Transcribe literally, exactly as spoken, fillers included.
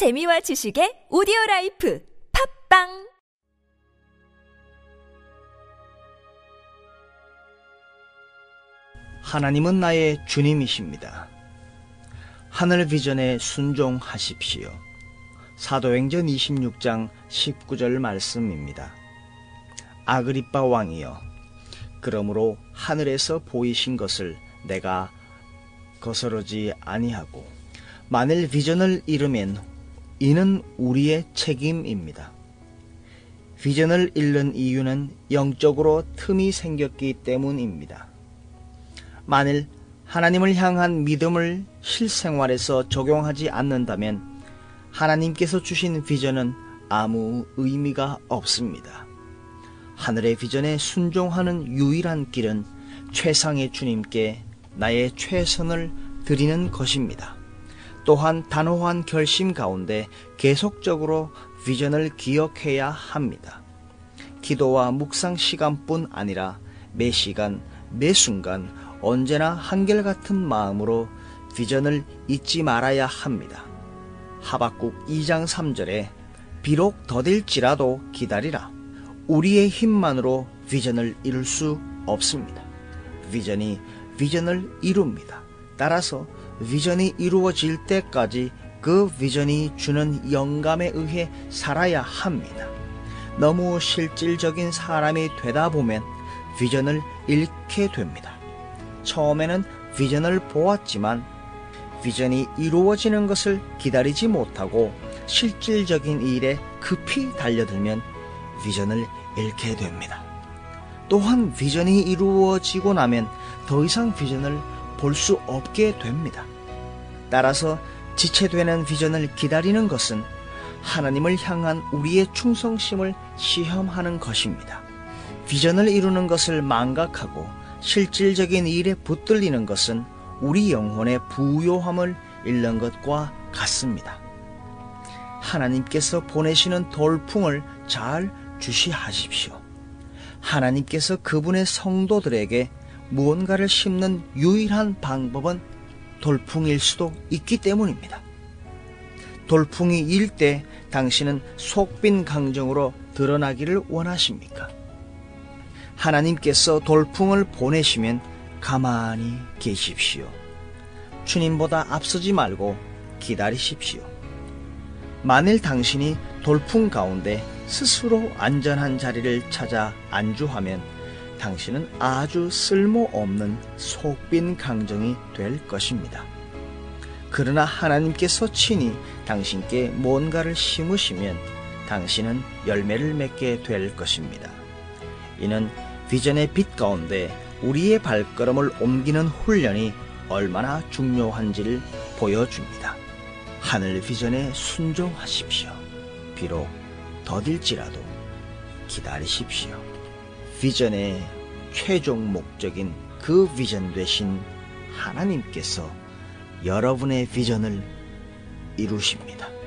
재미와 지식의 오디오라이프 팟빵. 하나님은 나의 주님이십니다. 하늘 비전에 순종하십시오. 사도행전 이십육 장 십구 절 말씀입니다. 아그리빠 왕이여, 그러므로 하늘에서 보이신 것을 내가 거스르지 아니하고, 만일 비전을 잃으면 이는 우리의 책임입니다. 비전을 잃는 이유는 영적으로 틈이 생겼기 때문입니다. 만일 하나님을 향한 믿음을 실생활에서 적용하지 않는다면 하나님께서 주신 비전은 아무 의미가 없습니다. 하늘의 비전에 순종하는 유일한 길은 최상의 주님께 나의 최선을 드리는 것입니다. 또한 단호한 결심 가운데 계속적으로 비전을 기억해야 합니다. 기도와 묵상 시간뿐 아니라 매 시간, 매 순간 언제나 한결같은 마음으로 비전을 잊지 말아야 합니다. 하박국 이 장 삼 절에 비록 더딜지라도 기다리라. 우리의 힘만으로 비전을 이룰 수 없습니다. 비전이 비전을 이룹니다. 따라서 비전이 이루어질 때까지 그 비전이 주는 영감에 의해 살아야 합니다. 너무 실질적인 사람이 되다 보면 비전을 잃게 됩니다. 처음에는 비전을 보았지만 비전이 이루어지는 것을 기다리지 못하고 실질적인 일에 급히 달려들면 비전을 잃게 됩니다. 또한 비전이 이루어지고 나면 더 이상 비전을 볼 수 없게 됩니다. 따라서 지체되는 비전을 기다리는 것은 하나님을 향한 우리의 충성심을 시험하는 것입니다. 비전을 이루는 것을 망각하고 실질적인 일에 붙들리는 것은 우리 영혼의 부요함을 잃는 것과 같습니다. 하나님께서 보내시는 돌풍을 잘 주시하십시오. 하나님께서 그분의 성도들에게 무언가를 심는 유일한 방법은 돌풍일 수도 있기 때문입니다. 돌풍이 일 때 당신은 속빈 강정으로 드러나기를 원하십니까? 하나님께서 돌풍을 보내시면 가만히 계십시오. 주님보다 앞서지 말고 기다리십시오. 만일 당신이 돌풍 가운데 스스로 안전한 자리를 찾아 안주하면 당신은 아주 쓸모없는 속빈 강정이 될 것입니다. 그러나 하나님께서 친히 당신께 뭔가를 심으시면 당신은 열매를 맺게 될 것입니다. 이는 비전의 빛 가운데 우리의 발걸음을 옮기는 훈련이 얼마나 중요한지를 보여줍니다. 하늘 비전에 순종하십시오. 비록 더딜지라도 기다리십시오. 비전의 최종 목적인 그 비전 되신 하나님께서 여러분의 비전을 이루십니다.